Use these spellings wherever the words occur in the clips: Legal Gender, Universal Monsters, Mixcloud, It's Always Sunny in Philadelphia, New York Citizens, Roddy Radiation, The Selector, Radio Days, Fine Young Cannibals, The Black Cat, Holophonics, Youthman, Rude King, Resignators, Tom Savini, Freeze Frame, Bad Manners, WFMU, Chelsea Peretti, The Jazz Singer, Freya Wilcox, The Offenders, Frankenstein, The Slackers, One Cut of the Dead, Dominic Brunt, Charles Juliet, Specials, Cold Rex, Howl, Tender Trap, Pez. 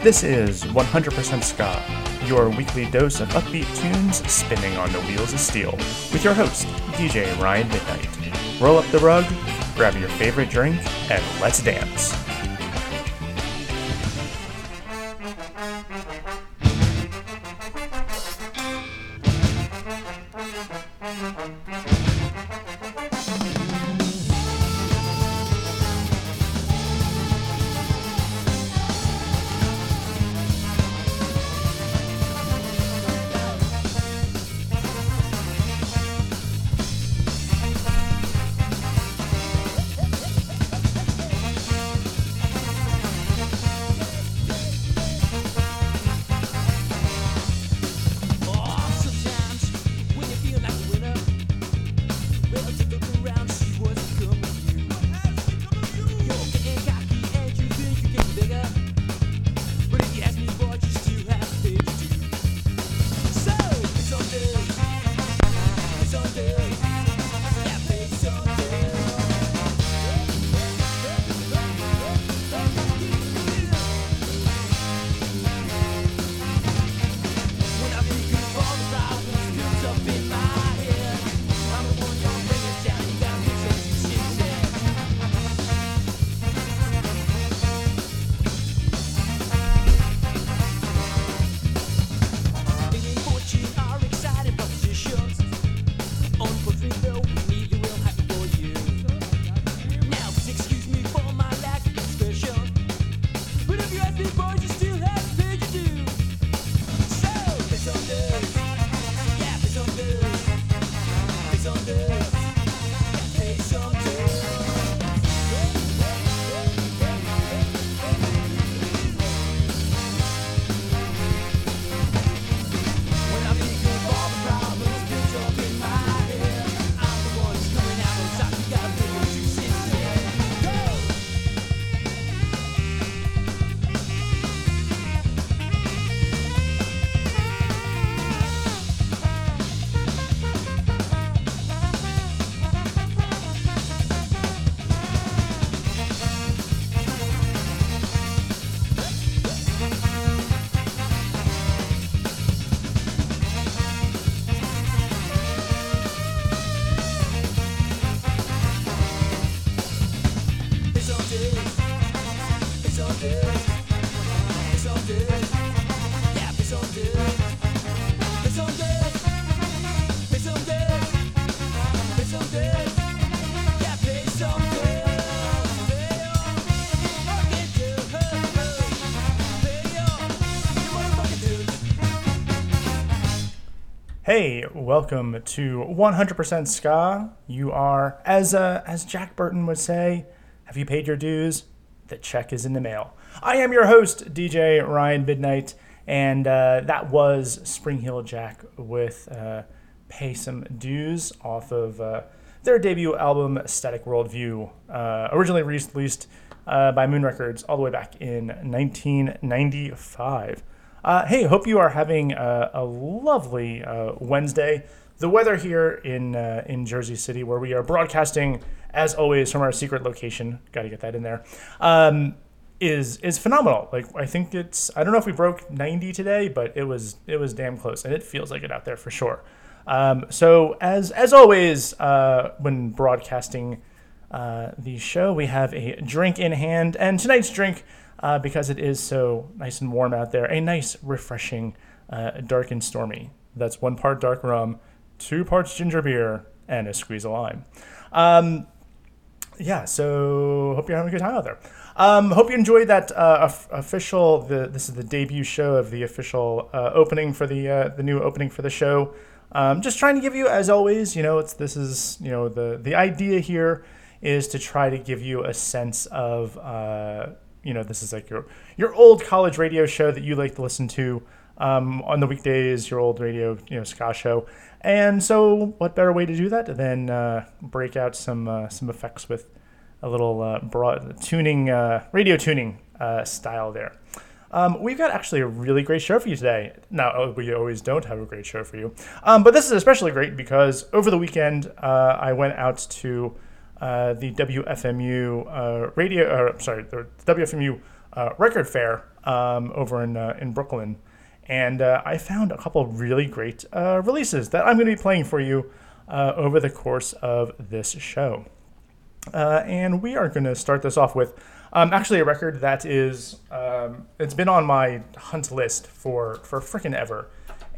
This is 100% Ska, your weekly dose of upbeat tunes spinning on the wheels of steel, with your host, DJ Ryan Midnight. Roll up the rug, grab your favorite drink, and let's dance. Hey, welcome to 100% Ska. You are, as Jack Burton would say, have you paid your dues? The check is in the mail. I am your host, DJ Ryan Midnight, and that was Spring Heel Jack with Pay Some Dues off of their debut album, Aesthetic Worldview, originally released by Moon Records all the way back in 1995. Hey, hope you are having a lovely Wednesday. The weather here in Jersey City, where we are broadcasting, as always, from our secret location, got to get that in there, is phenomenal. Like, I think I don't know if we broke 90 today, but it was damn close, and it feels like it out there for sure. So as always, when broadcasting the show, we have a drink in hand, and tonight's drink, because it is so nice and warm out there, a nice, refreshing, dark and stormy. That's 1 part dark rum, 2 parts ginger beer, and a squeeze of lime. Yeah, so hope you're having a good time out there. Hope you enjoyed that official. This is the debut show of the official opening for the new opening for the show. Just trying to give you, as always, the idea here is to try to give you a sense of. This is like your old college radio show that you like to listen to on the weekdays, your old radio, ska show. And so what better way to do that than break out some effects with a little broad tuning, radio tuning style there. We've got actually a really great show for you today. Now, we always don't have a great show for you. But this is especially great because over the weekend, I went out to the WFMU the WFMU record fair over in Brooklyn. And I found a couple of really great releases that I'm going to be playing for you over the course of this show. And we are going to start this off with actually a record that is, it's been on my hunt list for frickin' ever.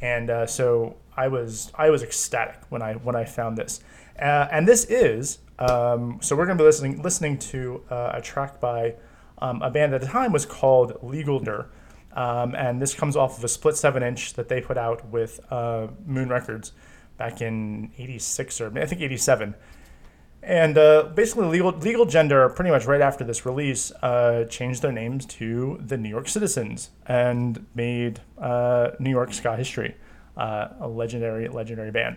And so I was ecstatic when I found this. And this is, so we're going to be listening to a track by a band at the time was called Legal Gender. And this comes off of a split 7-inch that they put out with Moon Records back in 86 or I think 87. And basically Legal Gender, pretty much right after this release, changed their names to the New York Citizens and made New York ska history, a legendary band.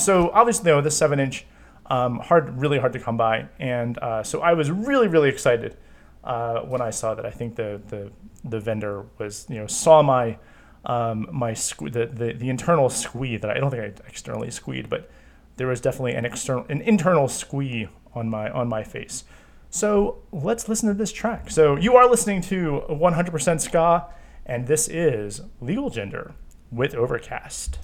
So obviously, though, this 7-inch, really hard to come by. And so I was really, really excited when I saw that. I think the vendor was, saw my the internal squee that I don't think I externally squeed, but there was definitely an internal squee on my face. So let's listen to this track. So you are listening to 100% Ska, and this is Legal Gender with Overcast.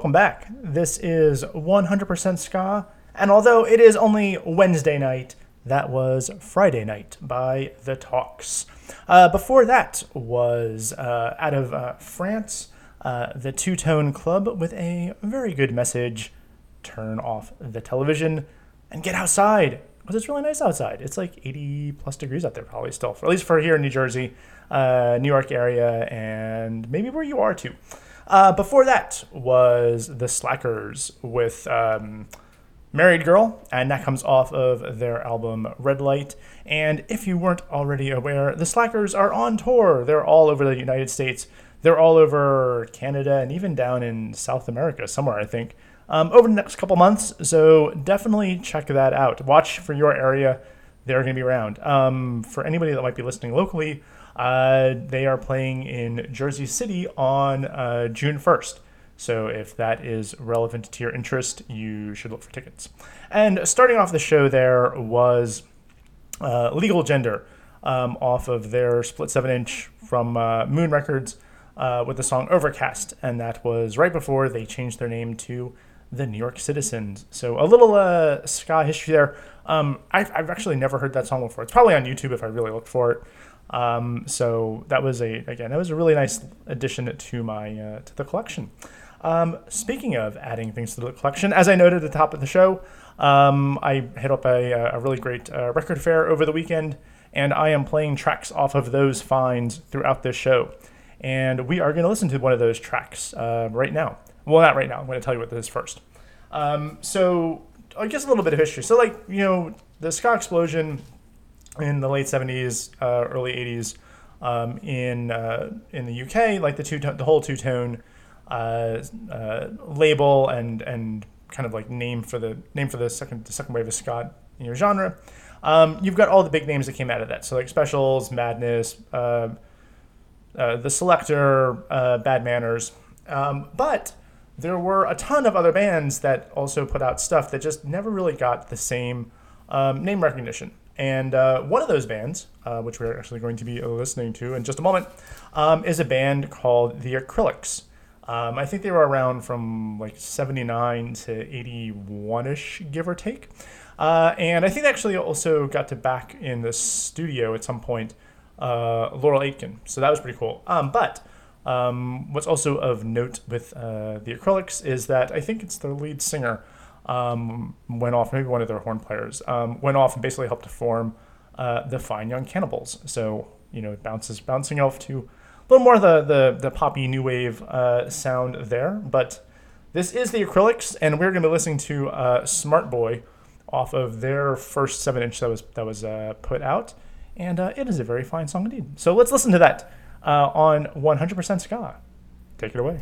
welcome back. This is 100% Ska, and although it is only Wednesday night, that was Friday Night by The Talks. Before that was out of France, the Two Tone Club with a very good message: turn off the television and get outside, because it's really nice outside. It's like 80 plus degrees out there probably still, at least for here in New Jersey, New York area, and maybe where you are too. Before that was The Slackers with Married Girl, and that comes off of their album Red Light. And if you weren't already aware, The Slackers are on tour. They're all over the United States. They're all over Canada and even down in South America somewhere, I think, over the next couple months. So definitely check that out. Watch for your area. They're going to be around. For anybody that might be listening locally, they are playing in Jersey City on June 1st. So if that is relevant to your interest, you should look for tickets. And starting off the show there was Legal Gender off of their split 7-inch from Moon Records with the song Overcast. And that was right before they changed their name to the New York Citizens. So a little ska history there. I've actually never heard that song before. It's probably on YouTube if I really looked for it. So that was a really nice addition to my to the collection. Speaking of adding things to the collection, as I noted at the top of the show, I hit up a really great record fair over the weekend, and I am playing tracks off of those finds throughout this show. And we are going to listen to one of those tracks right now. Well, not right now. I'm going to tell you what this is first. So I guess a little bit of history. So the ska explosion in the late 70s, early 80s, in the UK, like the whole two-tone label and kind of like name for the second wave of ska genre. You've got all the big names that came out of that. So like Specials, Madness, The Selector, Bad Manners. But there were a ton of other bands that also put out stuff that just never really got the same name recognition. And one of those bands, which we're actually going to be listening to in just a moment, is a band called The Acrylics. I think they were around from like 79 to 81-ish, give or take. And I think they actually also got to back in the studio at some point, Laurel Aitken. So that was pretty cool. But what's also of note with The Acrylics is that I think it's their lead singer went off, maybe one of their horn players, went off and basically helped to form the Fine Young Cannibals. So, it bouncing off to a little more of the poppy new wave sound there. But this is The Acrylics, and we're going to be listening to Smart Boy off of their first 7-inch that was put out. And it is a very fine song indeed. So let's listen to that on 100% Ska. Take it away.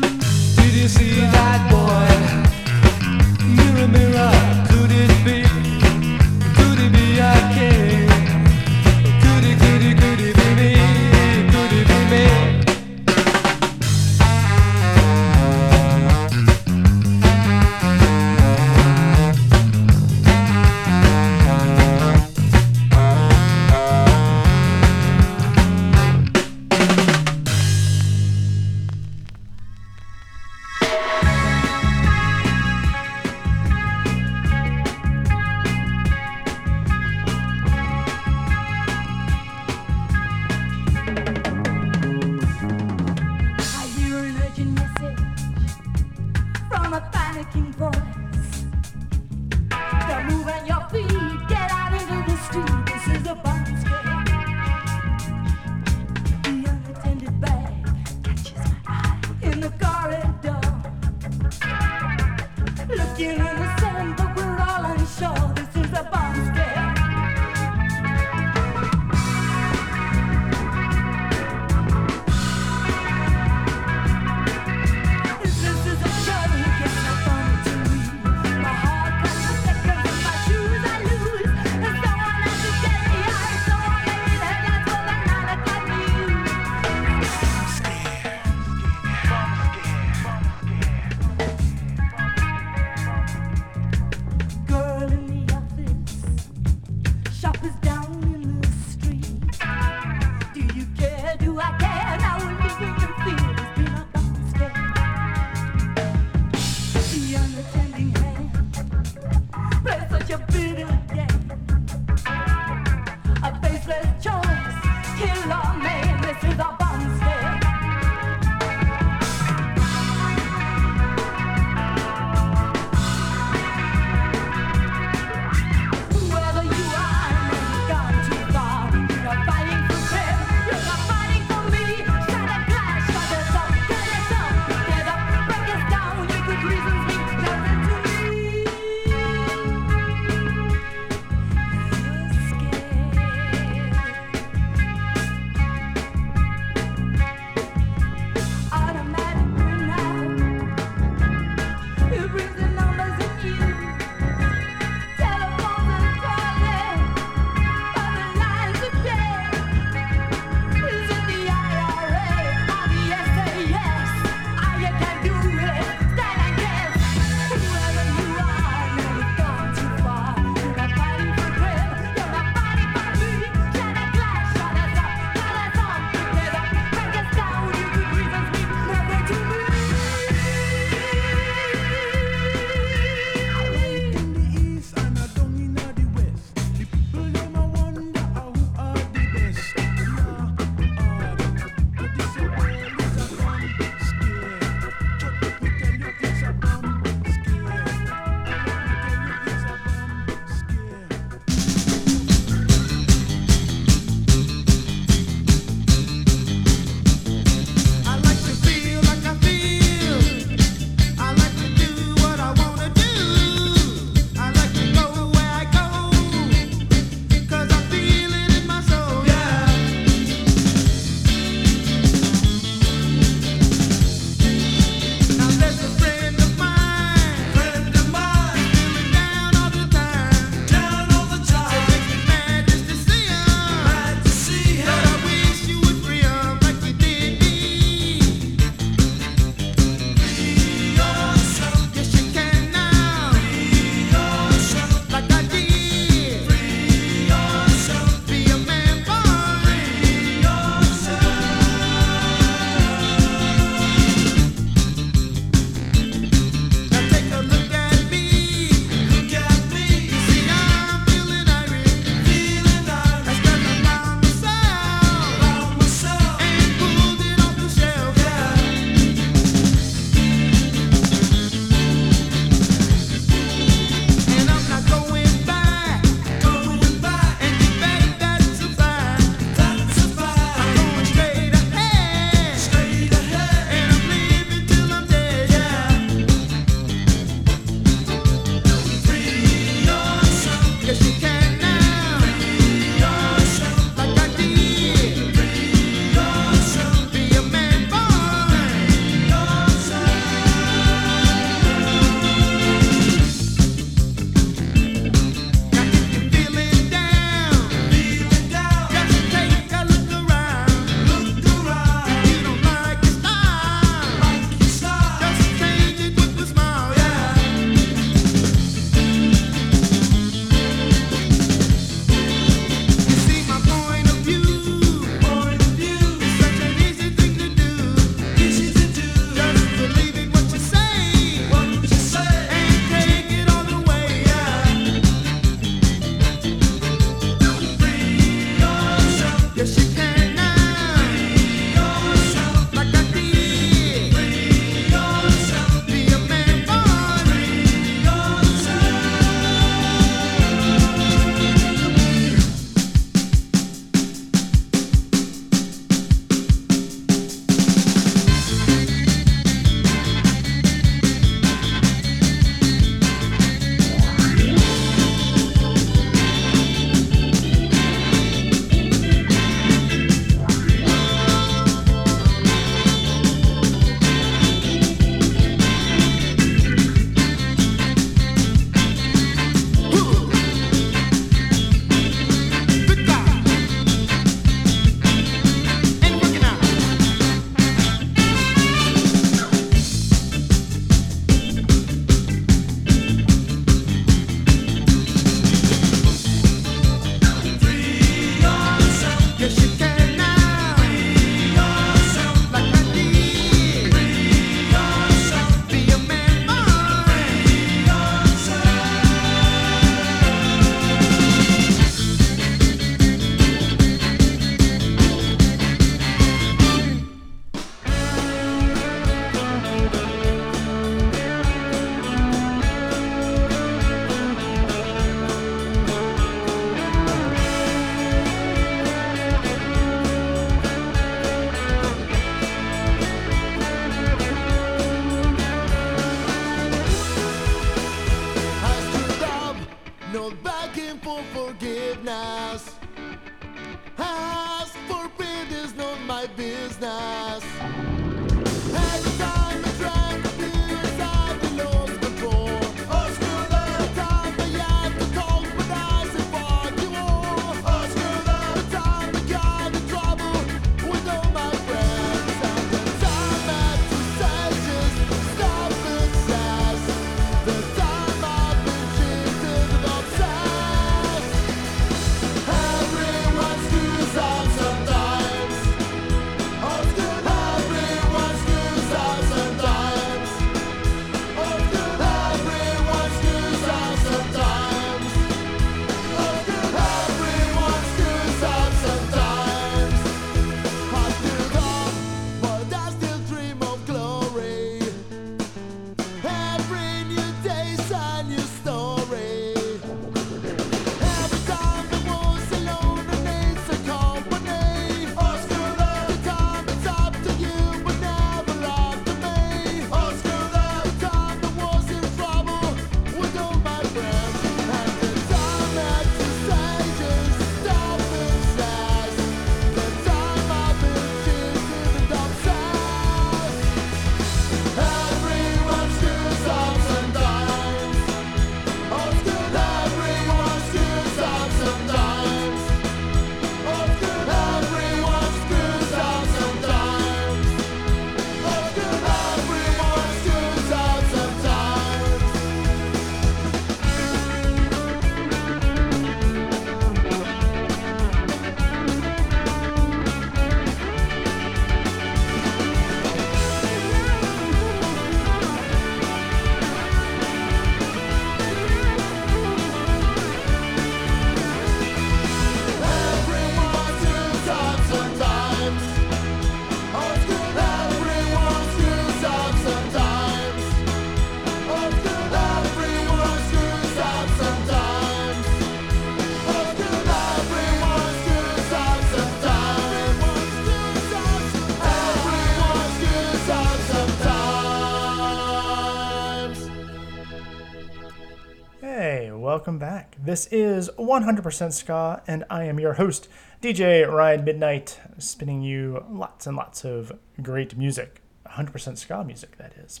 welcome back. This is 100% Ska, and I am your host, DJ Ryan Midnight, spinning you lots and lots of great music. 100% Ska music, that is.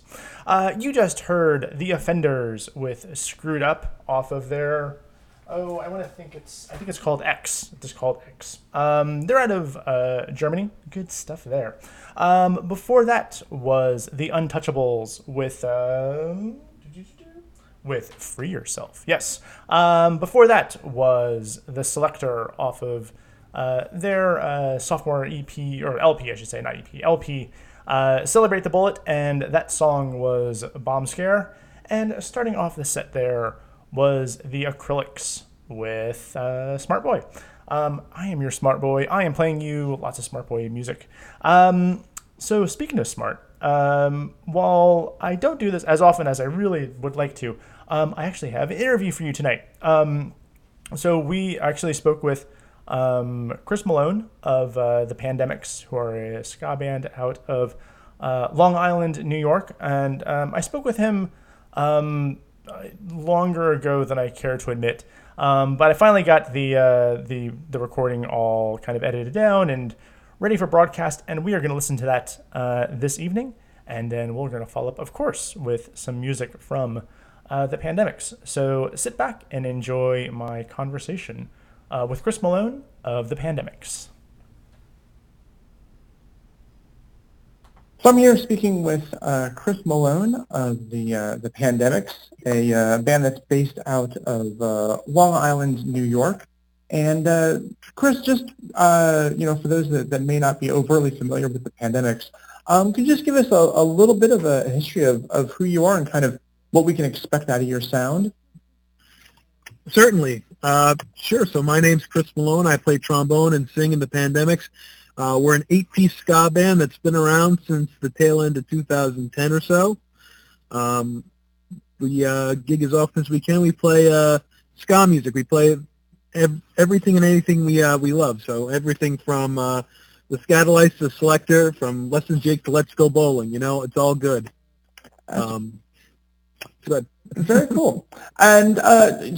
You just heard The Offenders with Screwed Up off of their... I think it's called X. It's called X. They're out of Germany. Good stuff there. Before that was The Untouchables with Free Yourself. Yes. Before that was The Selector off of their sophomore EP, or LP, I should say, not EP, LP, Celebrate the Bullet, and that song was Bomb Scare. And starting off the set there was The Acrylics with Smart Boy. I am your Smart Boy. I am playing you lots of Smart Boy music. So speaking of smart, while I don't do this as often as I really would like to, I actually have an interview for you tonight. So we actually spoke with Chris Malone of The Pandemics, who are a ska band out of Long Island, New York. And I spoke with him longer ago than I care to admit, but I finally got the recording all kind of edited down and ready for broadcast, and we are going to listen to that this evening, and then we're going to follow up, of course, with some music from The Pandemics. So sit back and enjoy my conversation with Chris Malone of The Pandemics. So I'm here speaking with Chris Malone of the Pandemics, a band that's based out of Long Island, New York. And Chris, just for those that may not be overly familiar with the Pandemics, could you just give us a little bit of a history of who you are and kind of what we can expect out of your sound? Certainly, sure. So my name's Chris Malone. I play trombone and sing in the Pandemics. We're an 8-piece ska band that's been around since the tail end of 2010 or so. We gig as often as we can. We play ska music. We play everything and anything we love. So everything from the Scatolites to the Selector, from Less Than Jake to Let's Go Bowling. You know, it's all good. It's good. Very cool. And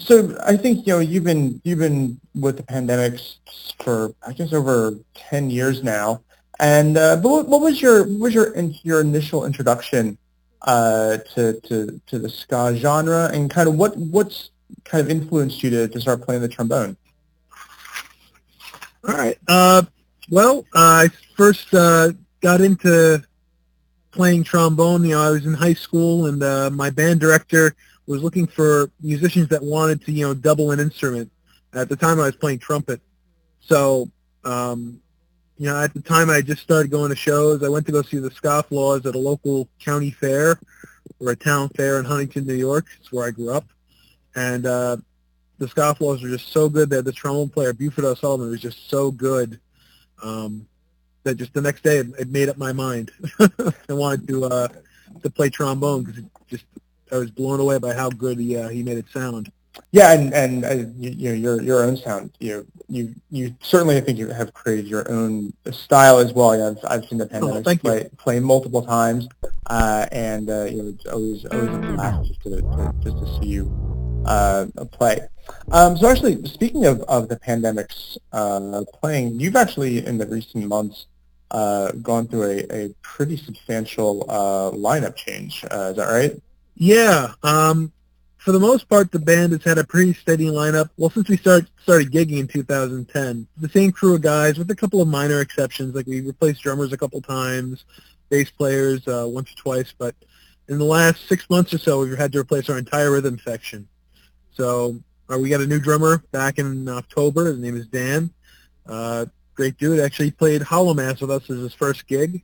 so I think you've been with the Pandemics for I guess over 10 years now. And but what was your initial introduction to the ska genre, and kind of what's kind of influenced you to start playing the trombone? All right. I first got into playing trombone. I was in high school, and my band director was looking for musicians that wanted to, double an instrument. At the time, I was playing trumpet. So, at the time, I just started going to shows. I went to go see the Scofflaws at a local county fair, or a town fair in Huntington, New York. It's where I grew up. And the Scofflaws were just so good. They had the trombone player, Buford O'Sullivan, was just so good. That just the next day it made up my mind. I wanted to play trombone because I was blown away by how good he made it sound. Yeah, and your own sound. You certainly I think you have created your own style as well. Yeah, I've seen the Pandemics play multiple times, it's always a blast just to see you play. So actually, speaking of the Pandemics playing, you've actually in the recent months gone through a pretty substantial lineup change. Is that right? Yeah. For the most part, the band has had a pretty steady lineup. Well, since we started gigging in 2010, the same crew of guys with a couple of minor exceptions. Like we replaced drummers a couple times, bass players once or twice. But in the last 6 months or so, we've had to replace our entire rhythm section. So we got a new drummer back in October. His name is Dan. Great dude. Actually, he played Hollow Mass with us as his first gig.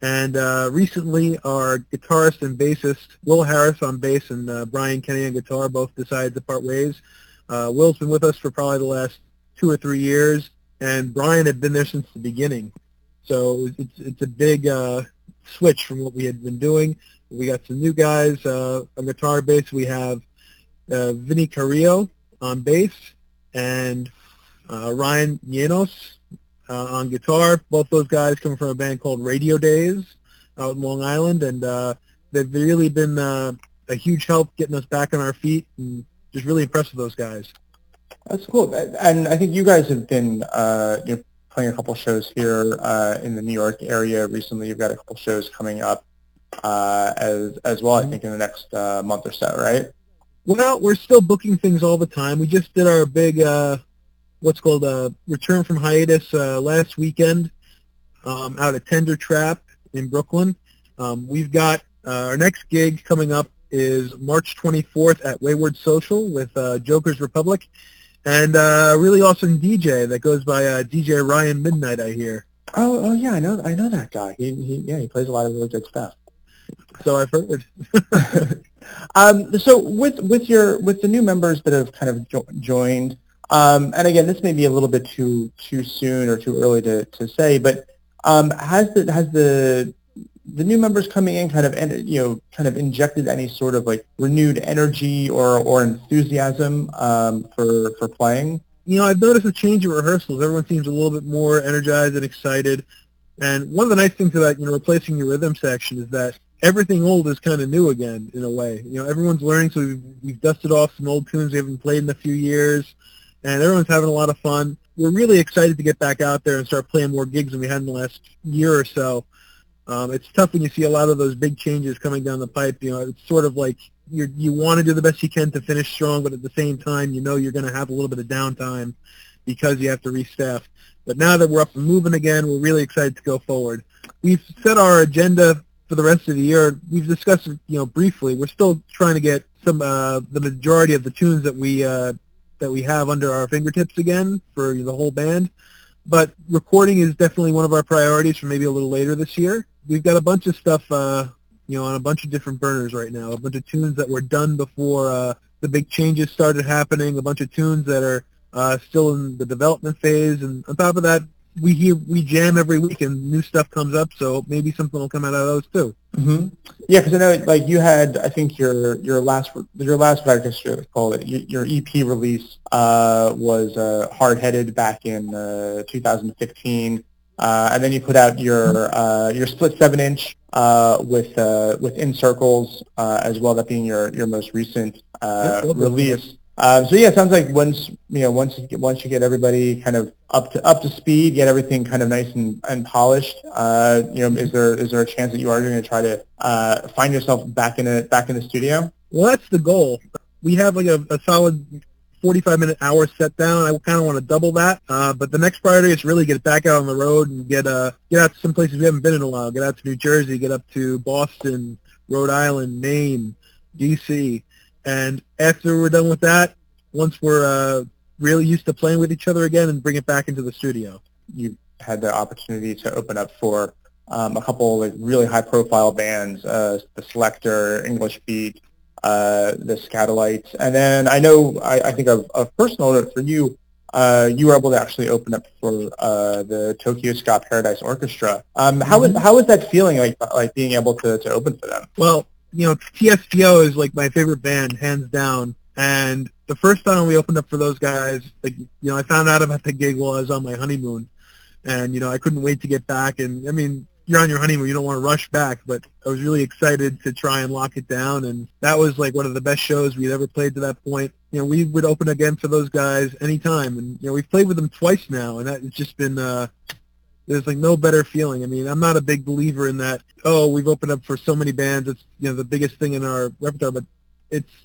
And recently, our guitarist and bassist, Will Harris on bass and Brian Kenny on guitar, both decided to part ways. Will's been with us for probably the last 2 or 3 years, and Brian had been there since the beginning. So it's a big switch from what we had been doing. We got some new guys on guitar bass. We have Vinny Carrillo on bass and Ryan Llanos on guitar. Both those guys come from a band called Radio Days out in Long Island, and they've really been a huge help getting us back on our feet and just really impressed with those guys. That's cool. And I think you guys have been playing a couple shows here in the New York area recently. You've got a couple shows coming up as well, I think, in the next month or so, right? Well, we're still booking things all the time. We just did our big what's called a return from hiatus last weekend out at Tender Trap in Brooklyn. We've got our next gig coming up is March 24th at Wayward Social with Joker's Republic, and a really awesome DJ that goes by DJ Ryan Midnight, I hear. Oh yeah, I know that guy. He plays a lot of really good stuff. So I've heard. So with the new members that have kind of joined, and again, this may be a little bit too soon or too early to say, but has the new members coming in kind of injected any sort of like renewed energy or enthusiasm for playing? I've noticed a change in rehearsals. Everyone seems a little bit more energized and excited. And one of the nice things about replacing your rhythm section is that everything old is kind of new again in a way. Everyone's learning, so we've dusted off some old tunes we haven't played in a few years, and everyone's having a lot of fun. We're really excited to get back out there and start playing more gigs than we had in the last year or so. It's tough when you see a lot of those big changes coming down the pipe. It's sort of like you want to do the best you can to finish strong, but at the same time, you're going to have a little bit of downtime because you have to restaff. But now that we're up and moving again, we're really excited to go forward. We've set our agenda for the rest of the year. We've discussed it, briefly. We're still trying to get some the majority of the tunes that we have under our fingertips again for the whole band. But recording is definitely one of our priorities for maybe a little later this year. We've got a bunch of stuff, on a bunch of different burners right now, a bunch of tunes that were done before the big changes started happening, a bunch of tunes that are still in the development phase. And on top of that, we jam every week and new stuff comes up, so maybe something will come out of those too. Mm-hmm. Yeah, because I know you had, I think, your last practice, call it, your EP release was Hard-Headed back in 2015. And then you put out your split 7-inch with In Circles as well, that being your most recent release. So yeah, it sounds like once you get everybody kind of up to speed, get everything kind of nice and polished, is there a chance that you are going to try to find yourself back in the studio? Well, that's the goal. We have a solid 45-minute hour set down. I kind of want to double that, but the next priority is really get back out on the road and get out to some places we haven't been in a while. Get out to New Jersey, get up to Boston, Rhode Island, Maine, D.C. And after we're done with that, once we're really used to playing with each other again, and bring it back into the studio. You've had the opportunity to open up for a couple of really high-profile bands, The Selector, English Beat, The Scatolites. And then I know, I think a personal note for you, you were able to actually open up for the Tokyo Ska Paradise Orchestra. How was that feeling, like being able to open for them? Well, TSTO is like my favorite band, hands down. And the first time we opened up for those guys, I found out about the gig while I was on my honeymoon. And, I couldn't wait to get back. And, you're on your honeymoon, you don't want to rush back. But I was really excited to try and lock it down. And that was like one of the best shows we'd ever played to that point. We would open again for those guys anytime. And, we've played with them twice now. And it's just been... There's no better feeling. I'm not a big believer in that, we've opened up for so many bands, it's the biggest thing in our repertoire, but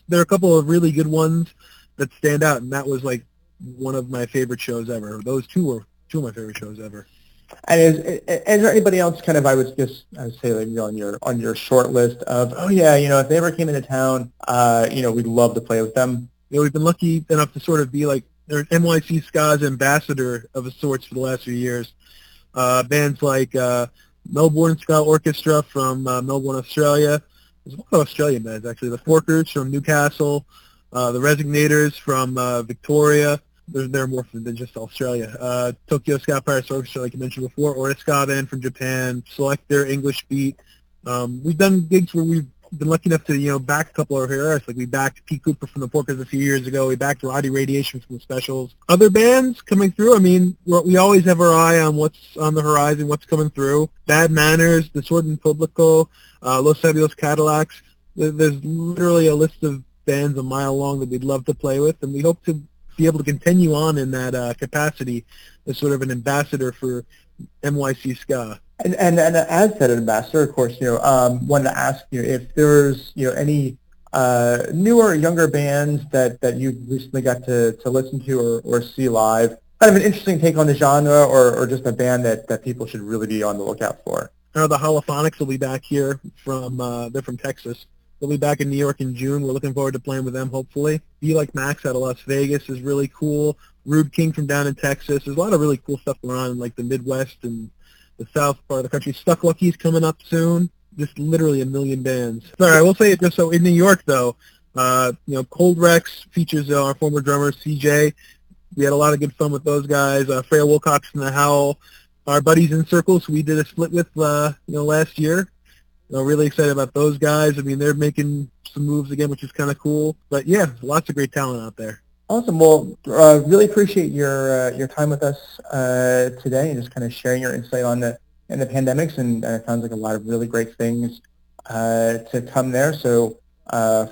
there are a couple of really good ones that stand out, and that was one of my favorite shows ever. Those two were two of my favorite shows ever. And is there anybody else on your short list of, if they ever came into town, we'd love to play with them? We've been lucky enough to sort of be they're an NYC Ska's ambassador of a sort for the last few years. Bands like Melbourne Ska Orchestra from Melbourne, Australia. There's a lot of Australian bands, actually. The Forkers from Newcastle, the Resignators from Victoria. They're more than just Australia. Tokyo Ska Paradise Orchestra, like you mentioned before, or a ska band from Japan, Selector, English Beat. We've done gigs where we've been lucky enough to back a couple of our artists. We backed Pete Cooper from the Porkers a few years ago. We backed Roddy Radiation from the Specials. Other bands coming through, we always have our eye on what's on the horizon, what's coming through. Bad Manners, Desorden Publico, Los Sabios Cadillacs. There's literally a list of bands a mile long that we'd love to play with, and we hope to be able to continue on in that capacity as sort of an ambassador for NYC ska. And as said, an ambassador, of course, wanted to ask you if there's any newer, younger bands that you recently got to listen to or see live. Kind of an interesting take on the genre, or just a band that people should really be on the lookout for. The Holophonics will be back here they're from Texas. They'll be back in New York in June. We're looking forward to playing with them, hopefully. Be Like Max out of Las Vegas is really cool. Rude King from down in Texas. There's a lot of really cool stuff going on in like the Midwest and the South part of the country. Stuck Lucky's coming up soon. Just literally a million bands. Sorry, I will say it just so in New York though, Cold Rex features our former drummer CJ. We had a lot of good fun with those guys. Freya Wilcox and the Howl. Our buddies In Circles, who we did a split with last year. Really excited about those guys. I mean, they're making some moves again, which is kind of cool. But yeah, lots of great talent out there. Awesome. Well, really appreciate your time with us today and just kind of sharing your insight on the pandemics. And it sounds like a lot of really great things to come there. So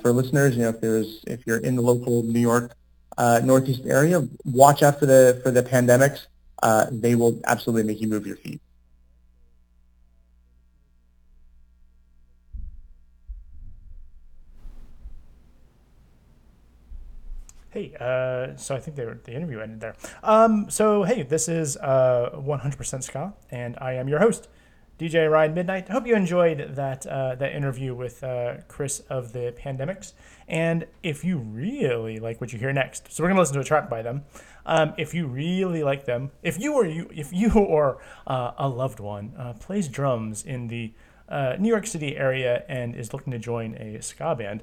for listeners, if you're in the local New York Northeast area, watch out for the pandemics. They will absolutely make you move your feet. Hey, so I think the interview ended there. So, hey, this is 100% Ska, and I am your host, DJ Ryan Midnight. Hope you enjoyed that interview with Chris of the Pandemics. And if you really like what you hear next, so we're going to listen to a track by them. If you really like them, if you or a loved one plays drums in the New York City area and is looking to join a ska band,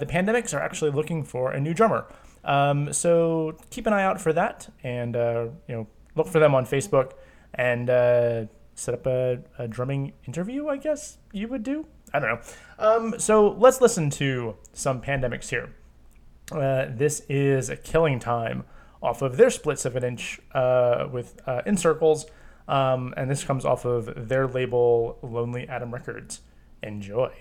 the Pandemics are actually looking for a new drummer. So keep an eye out for that, and look for them on Facebook and set up a drumming interview, I guess you would do. I don't know. So let's listen to some Pandemics here. This is A Killing Time off of their split 7-inch with In Circles, and this comes off of their label Lonely Adam Records. Enjoy.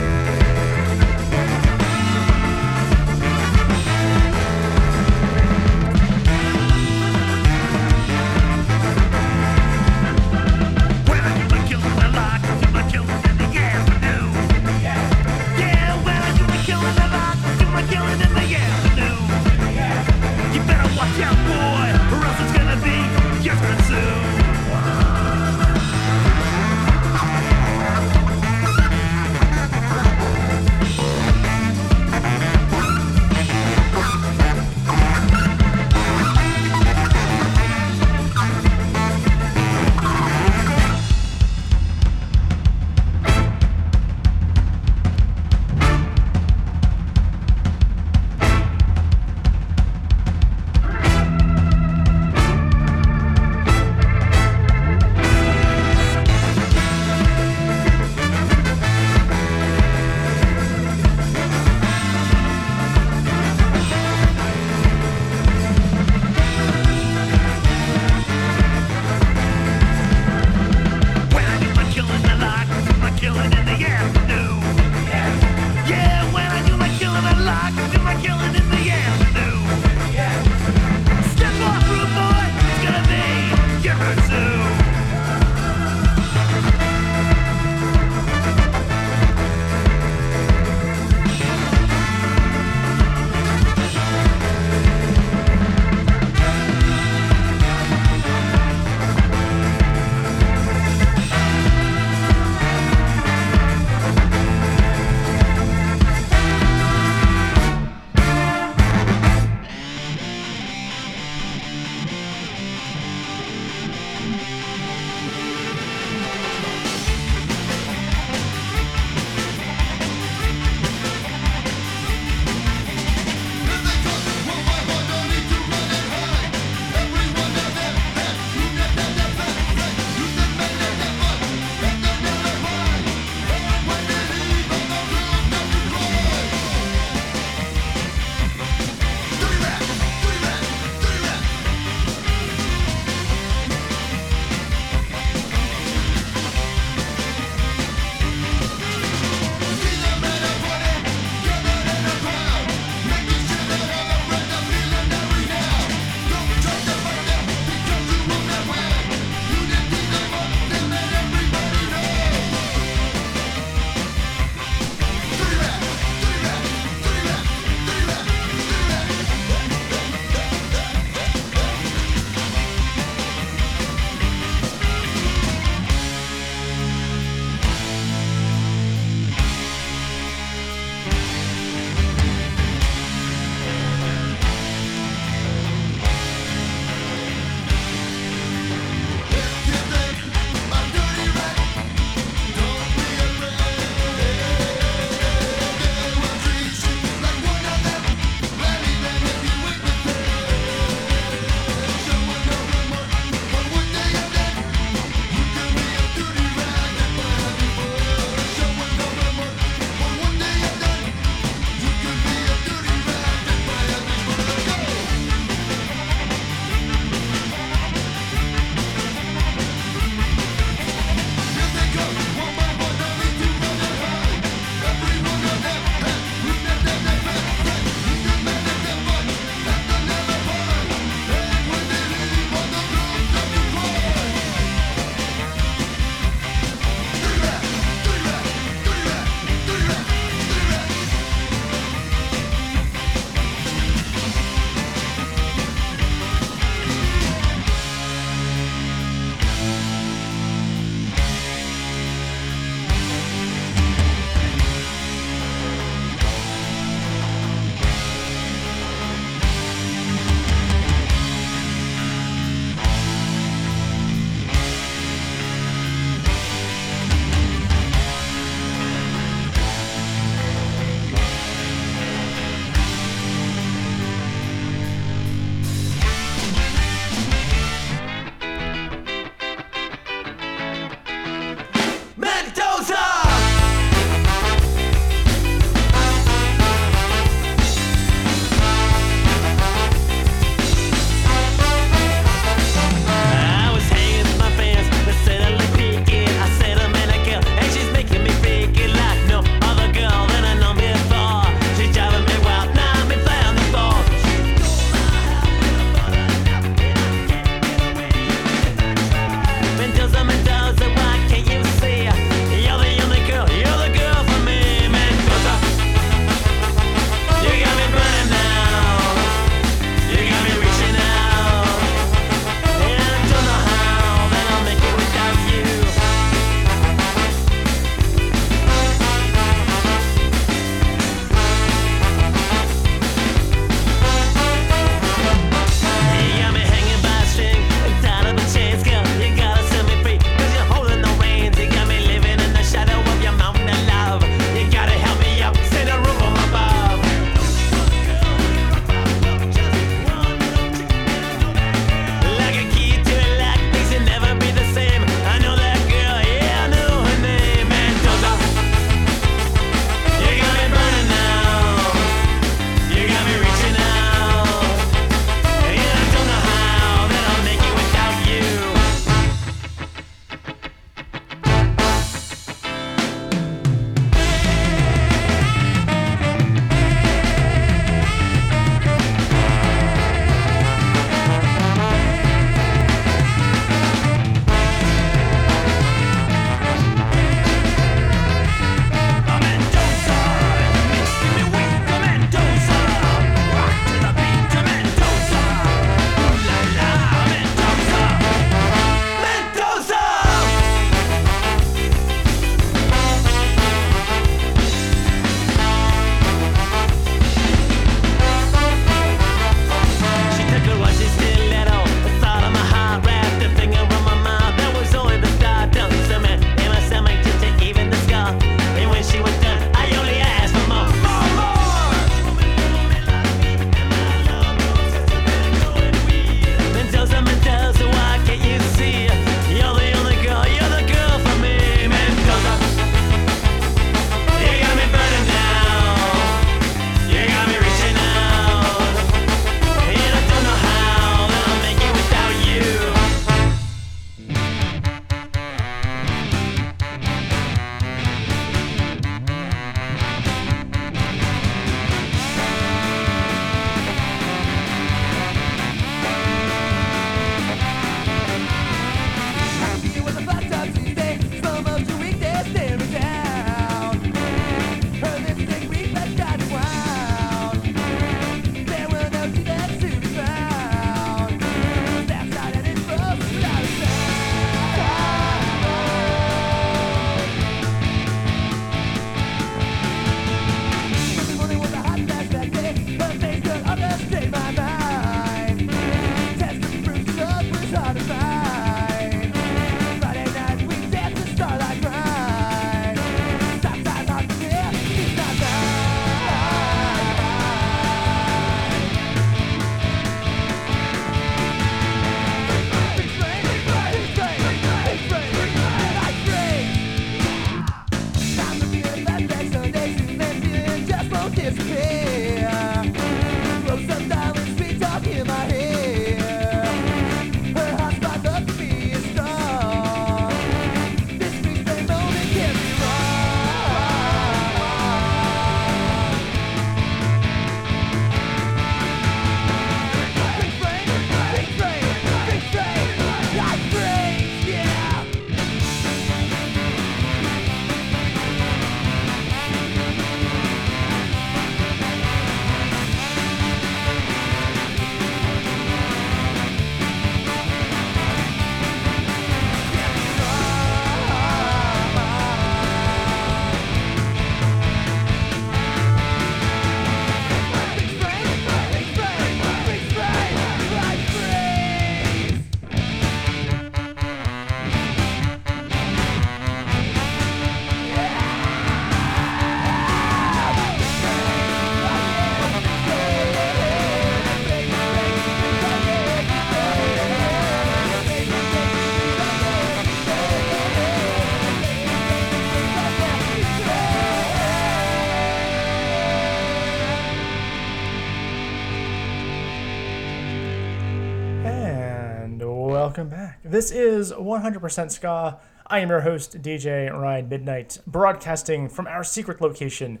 Welcome back. This is 100% Ska. I am your host, DJ Ryan Midnight, broadcasting from our secret location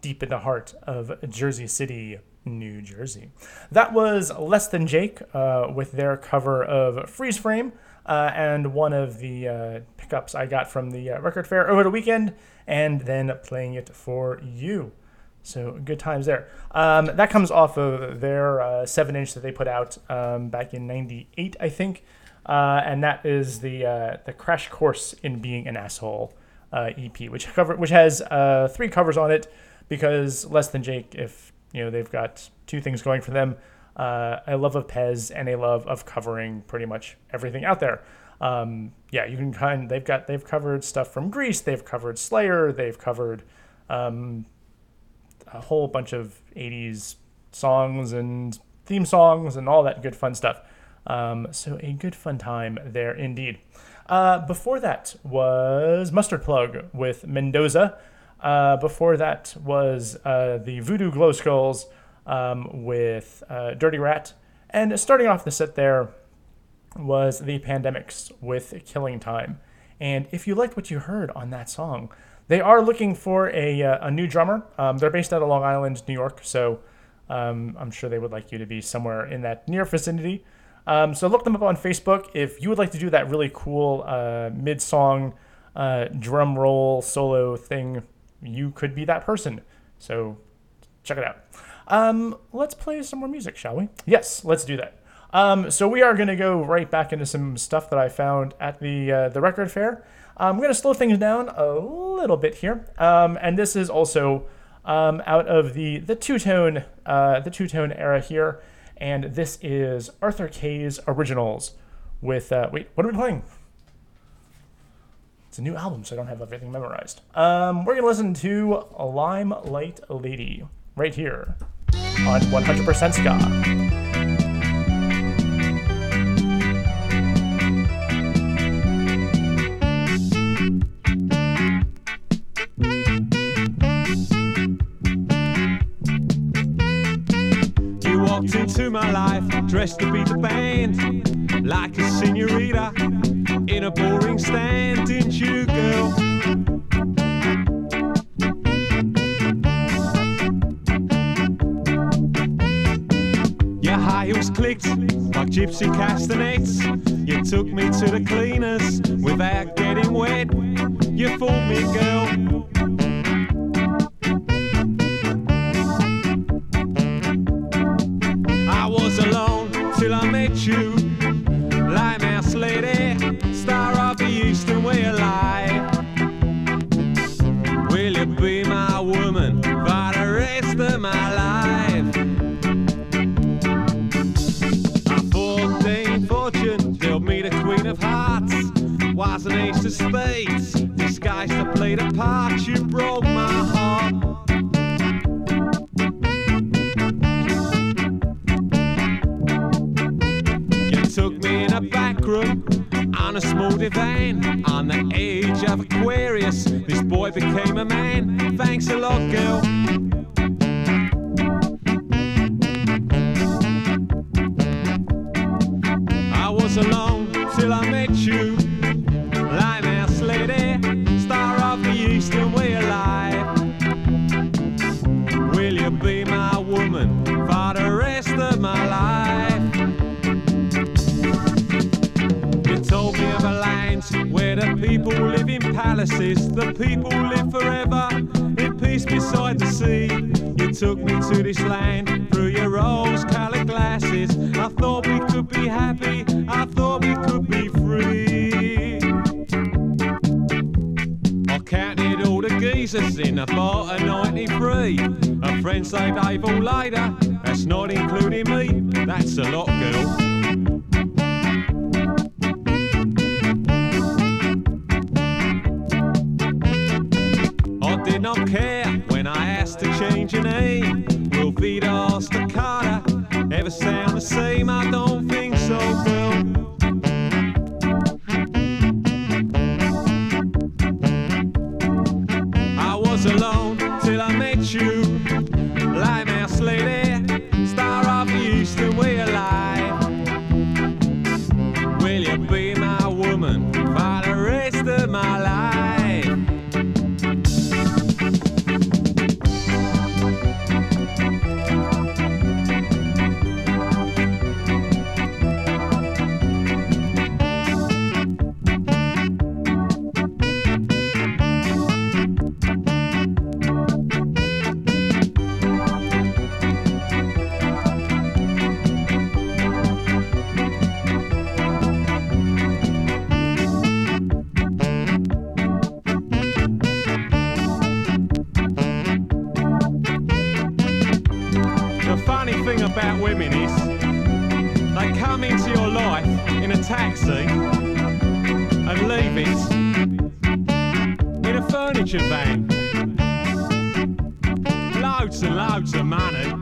deep in the heart of Jersey City, New Jersey. That was Less Than Jake with their cover of Freeze Frame, and one of the pickups I got from the record fair over the weekend, and then playing it for you. So good times there. That comes off of their 7-inch that they put out back in '98, I think. And that is the Crash Course in Being an Asshole EP, which has three covers on it, because Less Than Jake, if you know, they've got two things going for them: a love of Pez and a love of covering pretty much everything out there. Yeah, you can kind of, they've covered stuff from Grease, they've covered Slayer, they've covered a whole bunch of 80s songs and theme songs and all that good fun stuff. So a good fun time there indeed. Before that was Mustard Plug with Mendoza. Before that was the Voodoo Glow Skulls with Dirty Rat. And starting off the set there was the Pandemics with Killing Time. And if you liked what you heard on that song, they are looking for a new drummer. They're based out of Long Island, New York, so I'm sure they would like you to be somewhere in that near vicinity. So look them up on Facebook if you would like to do that really cool mid-song drum roll solo thing. You could be that person, so check it out. Let's play some more music, shall we? Yes, let's do that. So we are going to go right back into some stuff that I found at the record fair. I'm going to slow things down a little bit here, and this is also out of the two-tone era here, and this is Arthur Kay's Originals with wait, what are we playing? It's a new album, so I don't have everything memorized. We're going to listen to Limelight Lady right here on 100% Ska. Into my life, dressed to beat the band, like a senorita in a boring stand, didn't you, girl? Your high heels clicked like gypsy castanets. You took me to the cleaners without getting wet. You fooled me, girl. Alone till I met you, Limehouse Lady, star of the Houston, we're alive. Will you be my woman for the rest of my life? My 14 fortune dealt me the Queen of Hearts, was an ace of spades, disguised to play the part. You broke my heart. On a small divan, on the age of Aquarius, this boy became a man. Thanks a lot, girl. I was alone till I met you, Limehouse Lady, star of the East, and we're alive. Will you be my woman for the rest of my life? Told me of a land where the people live in palaces, the people live forever in peace beside the sea. You took me to this land through your rose-colored glasses. I thought we could be happy, I thought we could be free. I counted all the geezers in the bar of 93. A friend said they've all laid her, that's not including me. That's a lot, girl. Did not care when I asked to change your name. Will Vito Staccata ever sound the same? I don't think so, girl. I was alone till I met you, Limehouse Lady, star of the Houston, we're alive. Will you about women is they come into your life in a taxi and leave it in a furniture van. Loads and loads of money.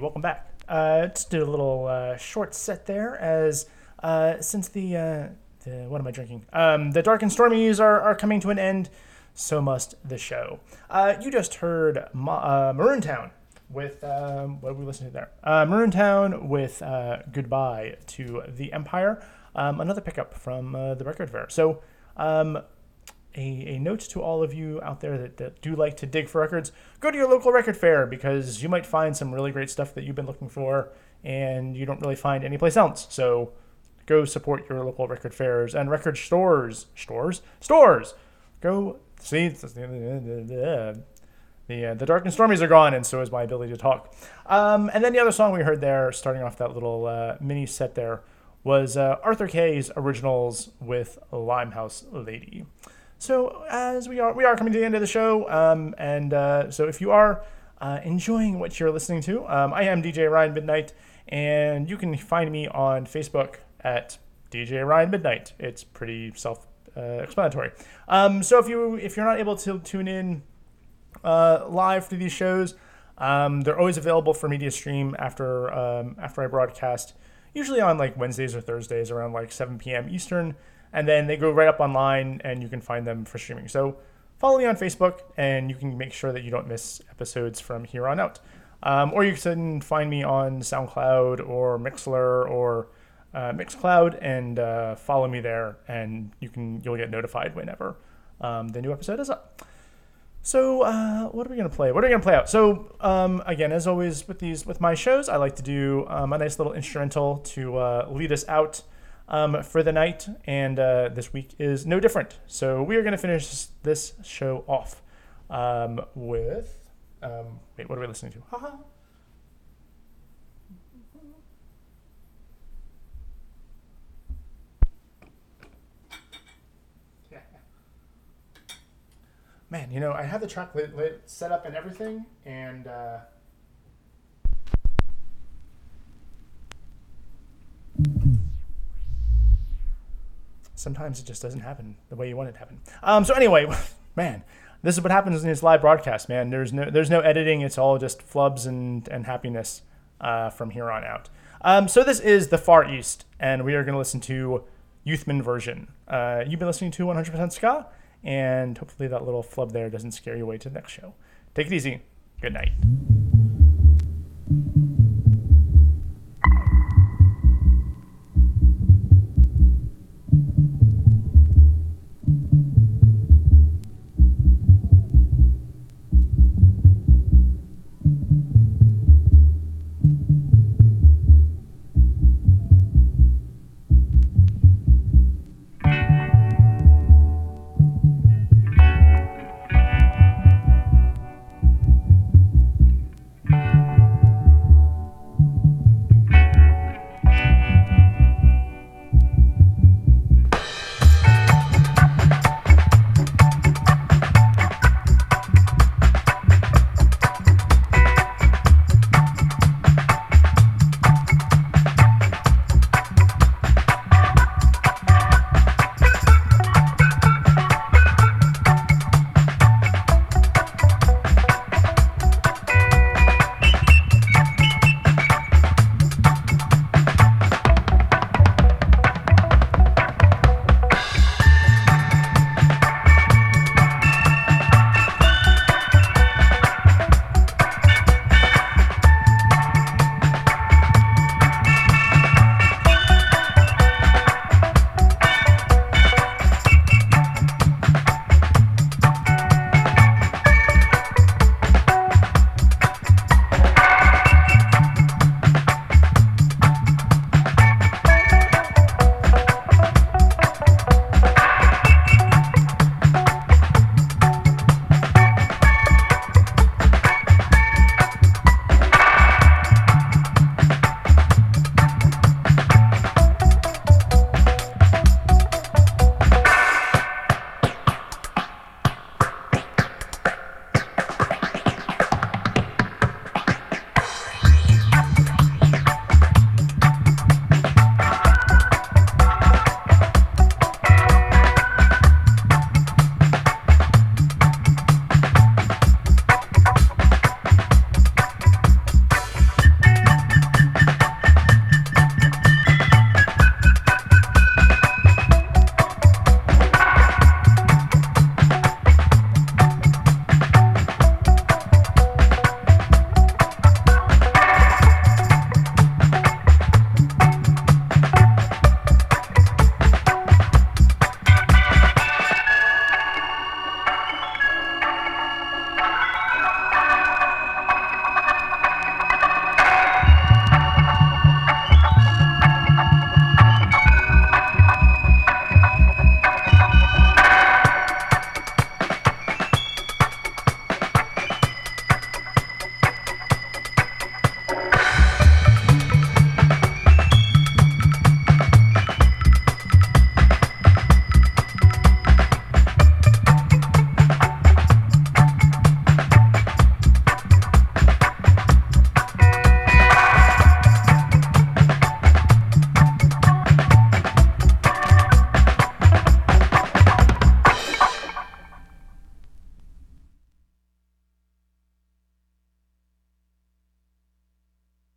Welcome back. Let's do a little short set there. As since the what am I drinking? The dark and stormy years are coming to an end, so must the show. You just heard Maroon Town with what did we listen to there? Maroon Town with Goodbye to the Empire. Another pickup from the record fair. So a note to all of you out there that do like to dig for records, go to your local record fair, because you might find some really great stuff that you've been looking for and you don't really find anyplace else. So go support your local record fairs and record stores. Stores! Go see. The dark and stormies are gone, and so is my ability to talk. And then the other song we heard there, starting off that little mini set there, was Arthur Kay's Originals with Limehouse Lady. So as we are coming to the end of the show, and so if you are enjoying what you're listening to, I am DJ Ryan Midnight, and you can find me on Facebook at DJ Ryan Midnight. It's pretty self-explanatory. So if you're not able to tune in live to these shows, they're always available for media stream after I broadcast, usually on like Wednesdays or Thursdays around like 7 p.m. Eastern. And then they go right up online and you can find them for streaming. So follow me on Facebook and you can make sure that you don't miss episodes from here on out. Or you can find me on SoundCloud or Mixlr or Mixcloud and follow me there, and you'll get notified whenever the new episode is up. So what are we gonna play? What are we gonna play out? So again, as always with my shows, I like to do a nice little instrumental to lead us out for the night, and this week is no different. So we are gonna finish this show off with. Wait, what are we listening to? Haha. Yeah. Man, you know, I had the track set up and everything, and sometimes it just doesn't happen the way you want it to happen. So anyway, man. This is what happens in these live broadcasts, man. There's no editing. It's all just flubs and happiness from here on out. So this is the Far East, and we are going to listen to Youthman version. You've been listening to 100% Ska, and hopefully that little flub there doesn't scare you away to the next show. Take it easy. Good night.